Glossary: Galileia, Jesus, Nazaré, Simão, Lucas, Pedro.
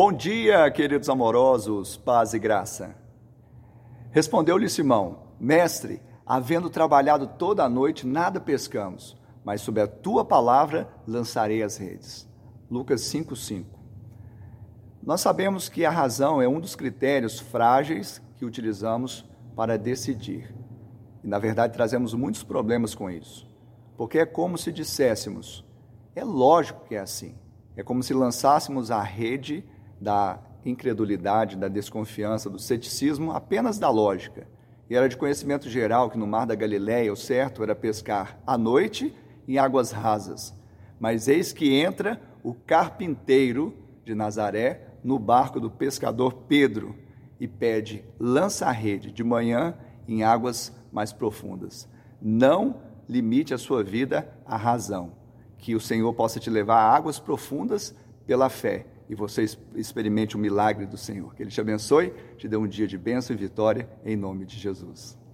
Bom dia, queridos amorosos, paz e graça. Respondeu-lhe Simão: Mestre, havendo trabalhado toda a noite, nada pescamos, mas sob a tua palavra lançarei as redes. Lucas 5:5. Nós sabemos que a razão é um dos critérios frágeis que utilizamos para decidir. E, na verdade, trazemos muitos problemas com isso, porque é como se disséssemos: é lógico que é assim. É como se lançássemos a rede da incredulidade, da desconfiança, do ceticismo, apenas da lógica. E era de conhecimento geral que no mar da Galileia o certo era pescar à noite em águas rasas. Mas eis que entra o carpinteiro de Nazaré no barco do pescador Pedro e pede: lança a rede de manhã em águas mais profundas. Não limite a sua vida à razão, que o Senhor possa te levar a águas profundas pela fé, e você experimente o milagre do Senhor. Que Ele te abençoe, te dê um dia de bênção e vitória, em nome de Jesus.